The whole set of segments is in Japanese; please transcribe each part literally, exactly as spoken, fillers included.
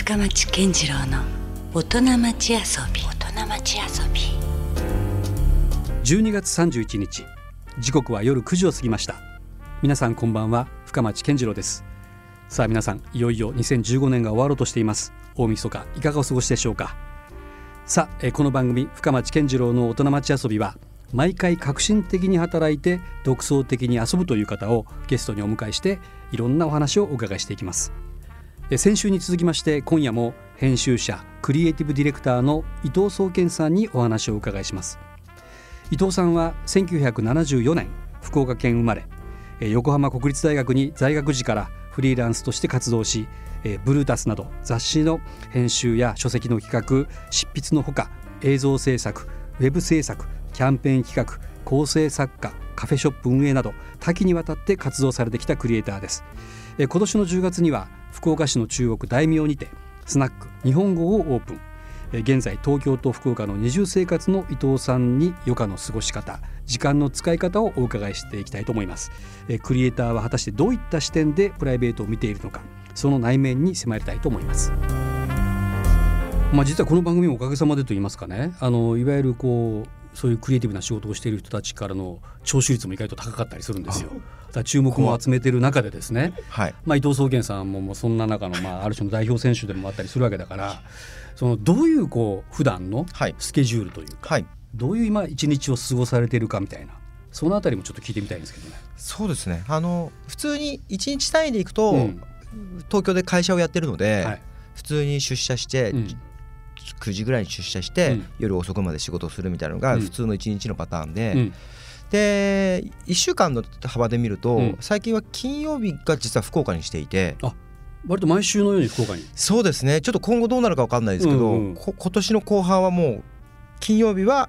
深町健次郎の大人町遊び。大人町遊び。じゅうにがつさんじゅういちにち、時刻は夜くじを過ぎました。皆さんこんばんは、深町健次郎です。さあ皆さん、いよいよにせんじゅうごねんが終わろうとしています。大晦日いかがお過ごしでしょうか。さあ、この番組深町健次郎の大人町遊びは、毎回革新的に働いて独創的に遊ぶという方をゲストにお迎えして、いろんなお話をお伺いしていきます。先週に続きまして、今夜も編集者クリエイティブディレクターの伊藤壮健さんにお話をお伺いします。伊藤さんはせんきゅうひゃくななじゅうよねん福岡県生まれ、横浜国立大学に在学時からフリーランスとして活動し、ブルータスなど雑誌の編集や書籍の企画、執筆のほか、映像制作、ウェブ制作、キャンペーン企画、構成作家、カフェショップ運営など多岐にわたって活動されてきたクリエイターです。え今年のじゅうがつには福岡市の中央区大名にてスナック日本語をオープン。え現在東京と福岡の二重生活の伊藤さんに、余暇の過ごし方、時間の使い方をお伺いしていきたいと思います。えクリエイターは果たしてどういった視点でプライベートを見ているのか、その内面に迫りたいと思います。まあ、実はこの番組もおかげさまでといいますかね、あのいわゆるこうそういうクリエイティブな仕事をしている人たちからの聴取率も意外と高かったりするんですよ。だから注目も集めている中でですね、はい、まあ、伊藤壮健さん も, もうそんな中の、まあ、ある種の代表選手でもあったりするわけだから、そのどういうこう普段のスケジュールというか、はいはい、どういう今一日を過ごされているかみたいな、そのあたりもちょっと聞いてみたいんですけどね。そうですね、あの普通にいちにち単位でいくと、うん、東京で会社をやってるので、はい、普通に出社して、うん、くじぐらいに出社して、うん、夜遅くまで仕事をするみたいなのが普通のいちにちのパターンで、うん、でいっしゅうかんの幅で見ると、うん、最近は金曜日が実は福岡にしていて、あ、割と毎週のように福岡に。そうですね、ちょっと今後どうなるか分かんないですけど、うんうん、こ今年の後半はもう金曜日は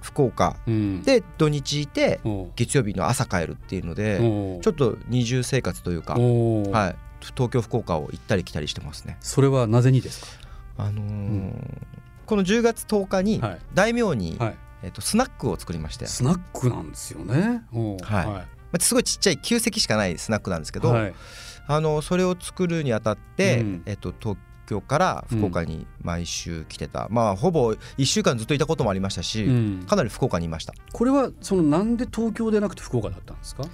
福岡、うん、で土日いて月曜日の朝帰るっていうので、ちょっと二重生活というか、はい、東京福岡を行ったり来たりしてますね。それはなぜにですか。あのーうん、このじゅうがつとおかに大名に、はい、えー、とスナックを作りまして。スナックなんですよね。お、はいはい、まあ、すごいちっちゃいきゅうせきしかないスナックなんですけど、はい、あのそれを作るにあたって、うん、えー、と東京から福岡に毎週来てた、うん、まあ、ほぼいっしゅうかんずっといたこともありましたし、うん、かなり福岡にいました。これはそのなんで東京でなくて福岡だったんですか。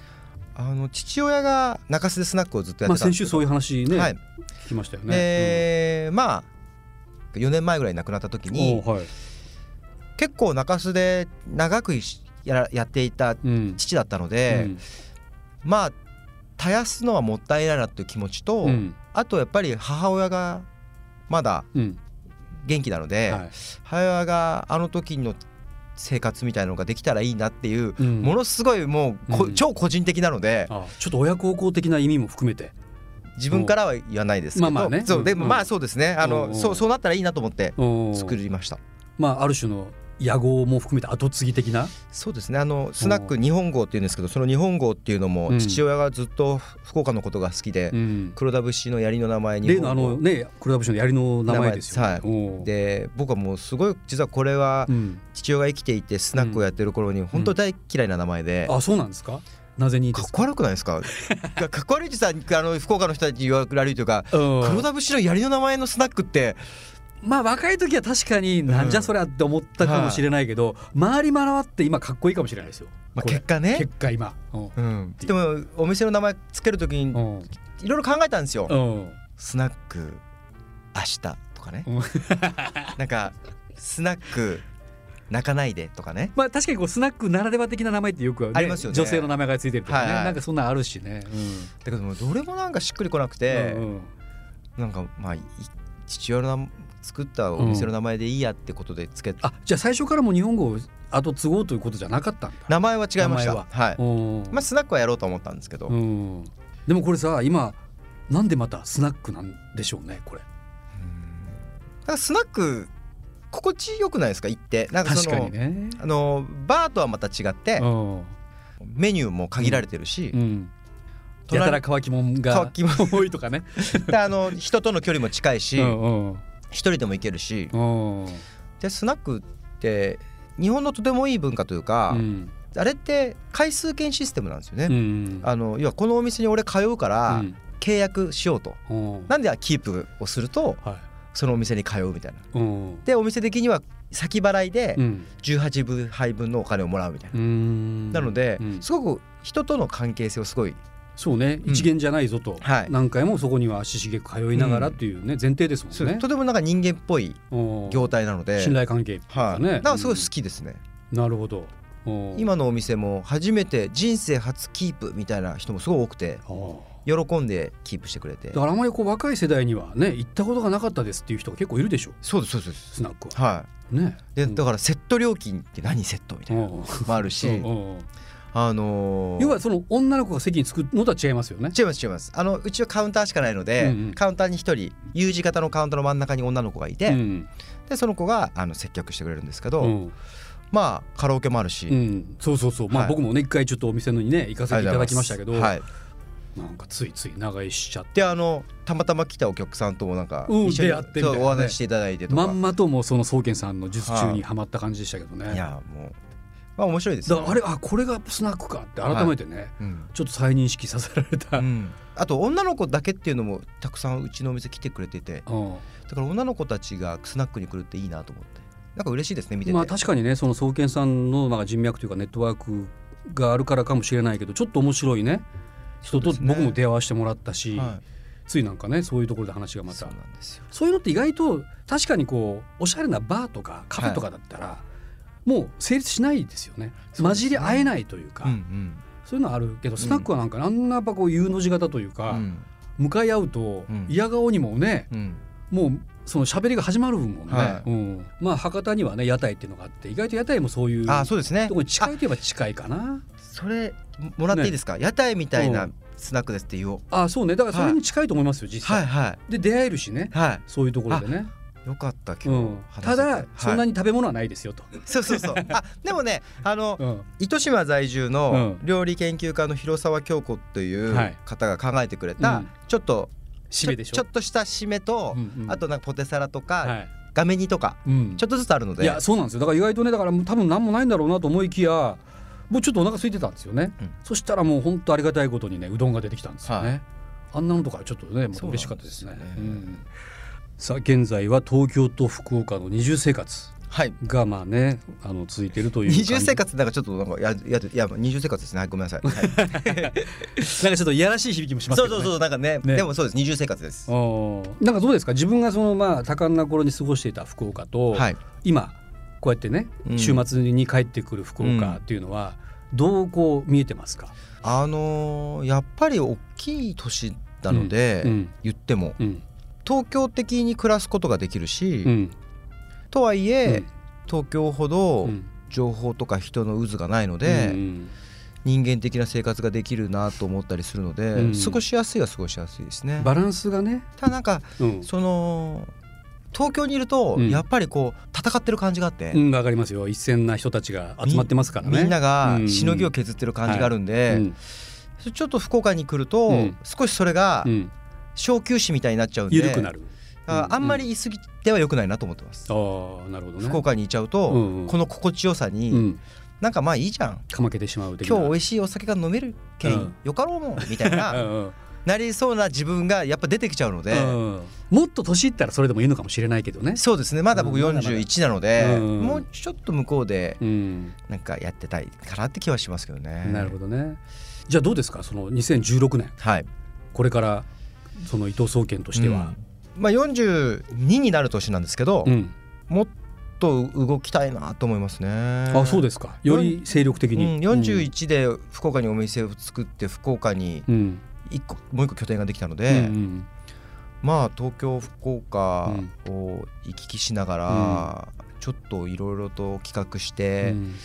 あの父親が中洲でスナックをずっとやってたんですけど、まあ、先週そういう話ね、はい、聞きましたよね。えー、うん、まあよねんまえぐらいに亡くなった時に、はい、結構中洲で長く や, やっていた父だったので、うん、まあ絶やすのはもったいないなという気持ちと、うん、あとやっぱり母親がまだ元気なので、うん、はい、母親があの時の生活みたいなのができたらいいなっていう、うん、ものすごいもう、うん、超個人的なので、ああ、ちょっと親孝行的な意味も含めて自分からは言わないですけど、まあまあね、そう、でもまあそうですね、あの そう、そうなったらいいなと思って作りました。まあ、ある種の野号も含めて後継ぎ的な。そうですね、あのスナック日本号っていうんですけど、その日本号っていうのも父親がずっと福岡のことが好きで、うん、黒田節の槍の名前に、例のあのね、黒田節の槍の名前ですよね。はい、で僕はもうすごい、実はこれは父親が生きていてスナックをやってる頃に本当に大嫌いな名前で、うんうん、あ、そうなんですか。なぜにですか。かっこ悪くないですか。かっこ悪いってさ、あの福岡の人たちに言われるというか、黒田節の槍の名前のスナックって、まあ若い時は確かになんじゃそりゃって思ったかもしれないけど、うん、はい、回り回って今かっこいいかもしれないですよ。まあ、結果ね、結果今、うん、でもお店の名前つけるときにいろいろ考えたんですよ。スナック明日とかね、なんかスナック泣かないでとかね、まあ、確かにこうスナックならでは的な名前ってよく、ね、ありますよね、女性の名前がついてるとかね、はいはい、なんかそんなあるしね、うん、だけどもどれもなんかしっくりこなくて、うんうん、なんかまあ父親の作ったお店の名前でいいやってことでつけた、うん、あ、じゃあ最初からもう日本語を後継ごうということじゃなかったんだ。名前は違いました。は、はい、まあ、スナックはやろうと思ったんですけど、うん、でもこれさ、今なんでまたスナックなんでしょうね、これ。うん、だからスナック心地よくないですか、行って。なんかその、確かにね、あのバーとはまた違ってメニューも限られてるし、うんうん、やたら乾きもんが多いとかねあの人との距離も近いし、一人でも行けるし、でスナックって日本のとてもいい文化というか、うん、あれって回数券システムなんですよね、うん、あの要はこのお店に俺通うから契約しようと、うん、なんでキープをすると、はい、そのお店に通うみたいな、うん、でお店的には先払いでじゅうはちぶ配分のお金をもらうみたいな、うん、なので、うん、すごく人との関係性をすごいそうね、うん、一元じゃないぞと、はい、何回もそこには足しげく通いながらっていうね、うん、前提ですもんね。そうとてもなんか人間っぽい業態なので信頼関係は、ね、はい、だからすごい好きですね、うん、なるほど。今のお店も初めて人生初キープみたいな人もすごい多くて喜んでキープしてくれて、だからあまりこう若い世代にはね行ったことがなかったですっていう人が結構いるでしょ。そうですそうです、スナックは、はいね、でだからセット料金って何セットみたいなのもあるしあのー、要はその女の子が席に着くのとは違いますよね。違います違います、あのうちはカウンターしかないので、うんうん、カウンターにひとり U 字型のカウンターの真ん中に女の子がいて、うんうん、でその子があの接客してくれるんですけど、うん、まあカラオケもあるし、うん、そうそうそう、はい、まあ、僕もね一回ちょっとお店のにね行かせていただきましたけど、はい、なんかついつい長居しちゃって、であのたまたま来たお客さんともなんか一緒にやってみたいな、ね、お話していただいてとかまんまともうその宗健さんの術中にはまった感じでしたけどね、はい、いやもうまあ面白いですね。だからあれあこれがスナックかって改めてね、はい、うん、ちょっと再認識させられた、うん、あと女の子だけっていうのもたくさんうちのお店来てくれてて、うん、だから女の子たちがスナックに来るっていいなと思ってなんか嬉しいですね見てて、まあ、確かにねその宗健さんのなんか人脈というかネットワークがあるからかもしれないけどちょっと面白いね人と僕も出会わせてもらったし、はいついなんかねそういうところで話がまたそうなんですよ。そういうのって意外と確かにこうおしゃれなバーとかカフェとかだったら、はいもう成立しないですよね。混じり合えないというか、うんうん、そういうのはあるけどスナックはなんかあんなやっぱこう U の字型というか、うん、向かい合うと嫌顔にもね、うん、もうその喋りが始まる分もね、はいうん、まあ博多にはね屋台っていうのがあって意外と屋台もそういうあそうですねとこに近いといえば近いかな。それもらっていいですか、ね、屋台みたいなスナックですって言おう。あそうねだからそれに近いと思いますよ、はい、実際、はいはい、で出会えるしね、はい、そういうところでねよかった今日、うん、ただ、はい、そんなに食べ物はないですよとそうそうそうあでもねあの、うん、糸島在住の料理研究家の広沢京子という方が考えてくれた、うん、ちょっと締めでしょちょっとした締めと、うんうん、あとなんかポテサラとか、はい、ガメ煮とか、うん、ちょっとずつあるのでいやそうなんですよだから意外とねだから多分何もないんだろうなと思いきやもうちょっとお腹空いてたんですよね、うん、そしたらもう本当ありがたいことにねうどんが出てきたんですよね、はい、あんなのとかちょっとねもう嬉しかったですね。さあ現在は東京と福岡の二重生活がまあね、はい、あの続いているという二重生活なんかちょっとなんかややいや二重生活ですね、はい、ごめんなさい、はい、なんかちょっといやらしい響きもしますけどねそうそうそうなんか ね, ねでもそうです二重生活です。なんかどうですか自分がそのまあ多感な頃に過ごしていた福岡と、はい、今こうやってね週末に帰ってくる福岡っていうのはどうこう見えてますか、うんうん、あのー、やっぱり大きい都市なので、うんうん、言っても、うん東京的に暮らすことができるし、うん、とはいえ、うん、東京ほど情報とか人の渦がないので、うん、人間的な生活ができるなと思ったりするので、うん、過ごしやすいは過ごしやすいですね。バランスがねただなんか、うん、その東京にいるとやっぱりこう戦ってる感じがあって、うんうん、分かりますよ一線な人たちが集まってますからね み, みんながしのぎを削ってる感じがあるんで、うんはいうん、ちょっと福岡に来ると、うん、少しそれが、うん小休止みたいになっちゃうんで緩くなる、うん、あんまり言い過ぎては良くないなと思ってます、うん、あなるほどね、福岡にいちゃうと、うんうん、この心地よさに、うん、なんかまあいいじゃんかまけてしまう的な今日美味しいお酒が飲めるけん、うん、よかろうもんみたいななりそうな自分がやっぱ出てきちゃうので、うん、もっと年いったらそれでもいいのかもしれないけどねそうですねまだ僕よんじゅういちなので、うん、もうちょっと向こうでなんかやってたいかなって気はしますけどね、うん、なるほどね。じゃあどうですかそのにせんじゅうろくねん、はい、これからその伊藤宗健としては、うんまあ、よんじゅうにになる年なんですけど、うん、もっと動きたいなと思いますね。あそうですかより精力的に、うん、よんじゅういちで福岡にお店を作って福岡にいっこ、うん、もう一個拠点ができたので、うんうん、まあ東京福岡を行き来しながら、うん、ちょっといろいろと企画して、うん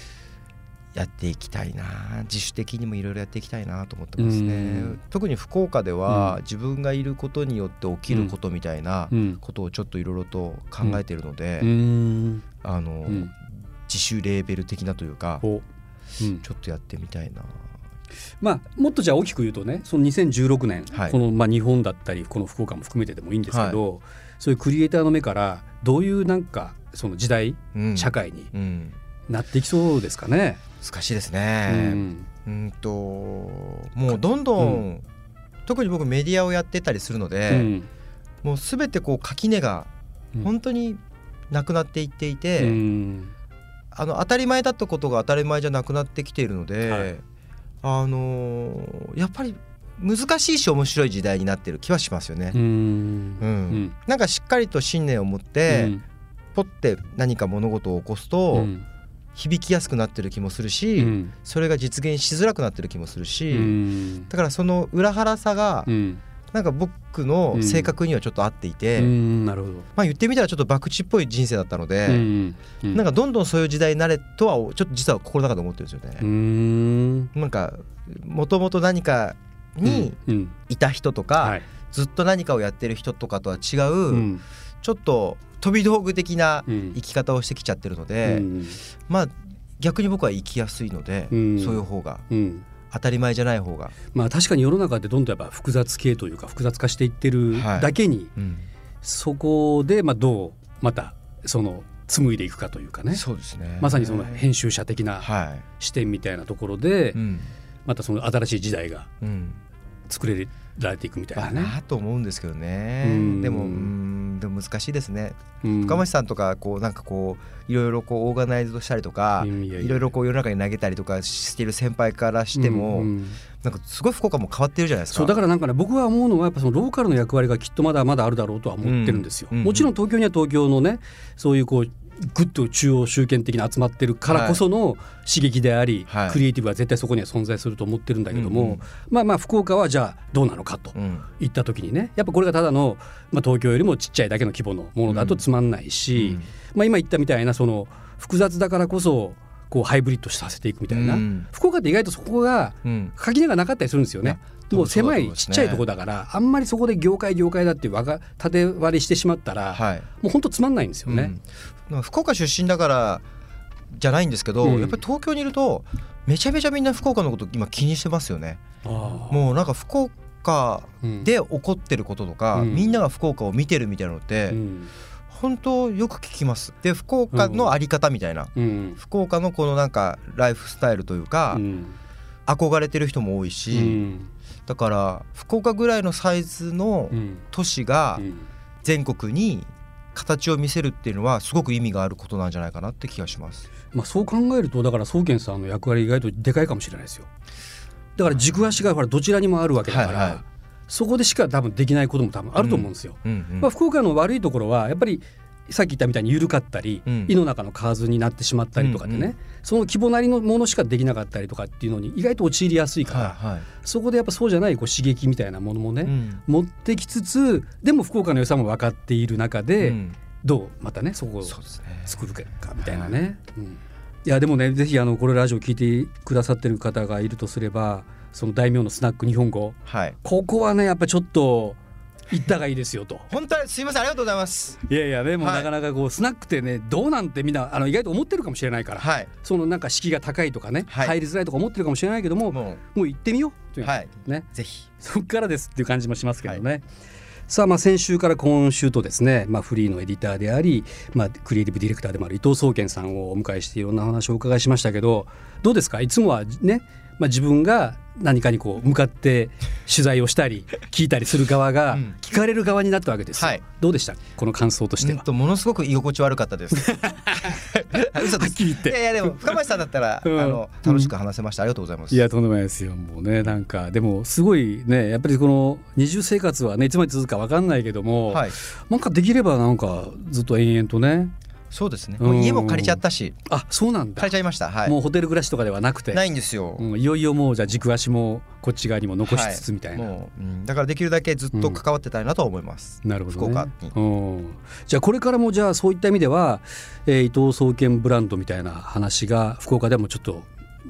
やっていきたいな自主的にもいろいろやっていきたいなと思ってますね。特に福岡では、うん、自分がいることによって起きることみたいなことをちょっといろいろと考えているので、うん、あの、うん、自主レーベル的なというか、うん、ちょっとやってみたいな、まあ、もっとじゃあ大きく言うとねそのにせんじゅうろくねん、はい、このまあ日本だったりこの福岡も含めてでもいいんですけど、はい、そういうクリエイターの目からどういうなんかその時代、うん、社会に、うん、なっていきそうですかね。難しいですね、うん、うんともうどんどん、うん、特に僕メディアをやってたりするので、うん、もうすべてこう垣根が本当になくなっていっていて、うん、あの当たり前だったことが当たり前じゃなくなってきているので、はい、あのー、やっぱり難しいし面白い時代になってる気はしますよね。うん、うん、なんかしっかりと信念を持って、うん、ポッて何か物事を起こすと、うん、響きやすくなってる気もするし、うん、それが実現しづらくなってる気もするし、うん、だからその裏腹さが、うん、なんか僕の性格にはちょっと合っていて、うん、なるほど。まあ言ってみたらちょっと博打っぽい人生だったので、うんうん、なんかどんどんそういう時代になれとはちょっと実は心の中で思ってるんですよね。うん、なんか元々何かにいた人とか、うんうん、ずっと何かをやってる人とかとは違う、うん、ちょっと飛び道具的な生き方をしてきちゃってるので、うん、まあ逆に僕は生きやすいので、うん、そういう方が、うん、当たり前じゃない方が、まあ確かに世の中ってどんどんやっぱ複雑系というか複雑化していってるだけに、はい、うん、そこでまあどうまたその紡いでいくかというかね、そうですね、まさにその編集者的な視点みたいなところで、うん、またその新しい時代が作れられていくみたいなね、うん、なと思うんですけどね、うん、でも、うん、でも難しいですね、うん、深町さんとかこうなんかこういろいろこうオーガナイズドしたりとか、うん、いやいやいやいろいろこう世の中に投げたりとかしている先輩からしても、うんうん、なんかすごい福岡も変わってるじゃないですか。そうだからなんか、ね、僕は思うのはやっぱそのローカルの役割がきっとまだまだあるだろうとは思ってるんですよ、うんうんうん、もちろん東京には東京のね、そういうこうぐっと中央集権的に集まってるからこその刺激であり、はい、クリエイティブは絶対そこには存在すると思ってるんだけども、うんうん、まあまあ福岡はじゃあどうなのかといった時にね、やっぱこれがただの、まあ、東京よりもちっちゃいだけの規模のものだとつまんないし、うんうん、まあ、今言ったみたいなその複雑だからこそこうハイブリッドさせていくみたいな、うん、福岡って意外とそこが垣根がなかったりするんですよね、うん、もう狭いちっちゃいとこだからあんまりそこで業界業界だって縦割りしてしまったら、はい、もうほんとつまんないんですよね、うん。福岡出身だからじゃないんですけど、うん、やっぱり東京にいるとめちゃめちゃみんな福岡のこと今気にしてますよね。あ、もうなんか福岡で起こってることとか、うん、みんなが福岡を見てるみたいなのって、うん、本当よく聞きます。で、福岡のあり方みたいな、うん、福岡のこのなんかライフスタイルというか、うん、憧れてる人も多いし、うん、だから福岡ぐらいのサイズの都市が全国に形を見せるっていうのはすごく意味があることなんじゃないかなって気がします、まあ、そう考えるとだから宗賢さんの役割意外とでかいかもしれないですよ。だから軸足がほらどちらにもあるわけだから、はいはい、そこでしか多分できないことも多分あると思うんですよ、うんうんうん。まあ、福岡の悪いところはやっぱりさっき言ったみたいに緩かったり、うん、井の中の蛙になってしまったりとかでね、うんうん、その規模なりのものしかできなかったりとかっていうのに意外と陥りやすいから、はいはい、そこでやっぱそうじゃないこう刺激みたいなものもね、うん、持ってきつつ、でも福岡の良さも分かっている中で、うん、どうまたねそこを作るかみたいなね、はい、うん、いやでもね、ぜひあのこれラジオ聞いてくださってる方がいるとすれば、その大名のスナック日本語、はい、ここはねやっぱちょっと行ったがいいですよと本当にすいません、ありがとうございます。いやいやね、もうなかなかこうスナックってね、どうなんてみんなあの意外と思ってるかもしれないから、はい、そのなんか敷居が高いとかね、はい、入りづらいとか思ってるかもしれないけども、もう、もう行ってみようという、はい、ね、ぜひそっからですっていう感じもしますけどね、はい。さあ、まあ先週から今週とですね、まあ、フリーのエディターであり、まあ、クリエイティブディレクターでもある伊藤宗賢さんをお迎えしていろんな話をお伺いしましたけど、どうですか、いつもはね、まあ、自分が何かにこう向かって取材をしたり聞いたりする側が聞かれる側になったわけです、うん、はい、どうでしたこの感想としては。うんとものすごく居心地悪かったです嘘です、はっきり言って。いやいやでも深町さんだったら、うん、あの楽しく話せました、ありがとうございます。いやとんでもないですよ。もうね、なんかでもすごいね、やっぱりこの二重生活はねいつまで続くか分かんないけども、はい、なんかできればなんかずっと延々とね。そうですね、もう家も借りちゃったし、うん、あ、そうなんだ、借りちゃいました、はい、もうホテル暮らしとかではなくてないんですよ、うん、いよいよもうじゃあ軸足もこっち側にも残しつつみたいな、はい、もう、うん、だからできるだけずっと関わってたいなと思います、うん、なるほどね、福岡に、うん、じゃあこれからもじゃあそういった意味では、えー、伊藤宗賢ブランドみたいな話が福岡でもちょっと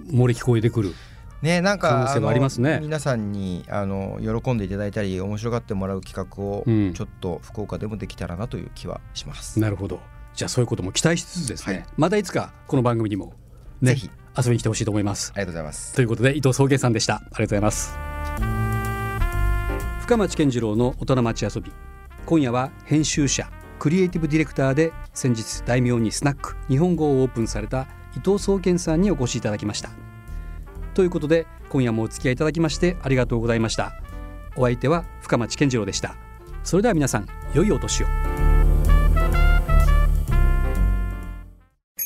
漏れ聞こえてくるね、なんかあの皆さんにあの喜んでいただいたり面白がってもらう企画をちょっと福岡でもできたらなという気はします、うん、なるほど。じゃあそういうことも期待しつつですね、はい、またいつかこの番組にも、ね、ぜひ遊びに来てほしいと思います。ありがとうございます。ということで伊藤宗賢さんでした。ありがとうございます。深町健次郎の大人町遊び、今夜は編集者クリエイティブディレクターで先日大名にスナック日本語をオープンされた伊藤宗賢さんにお越しいただきました。ということで今夜もお付き合いいただきましてありがとうございました。お相手は深町健次郎でした。それでは皆さん良いお年を。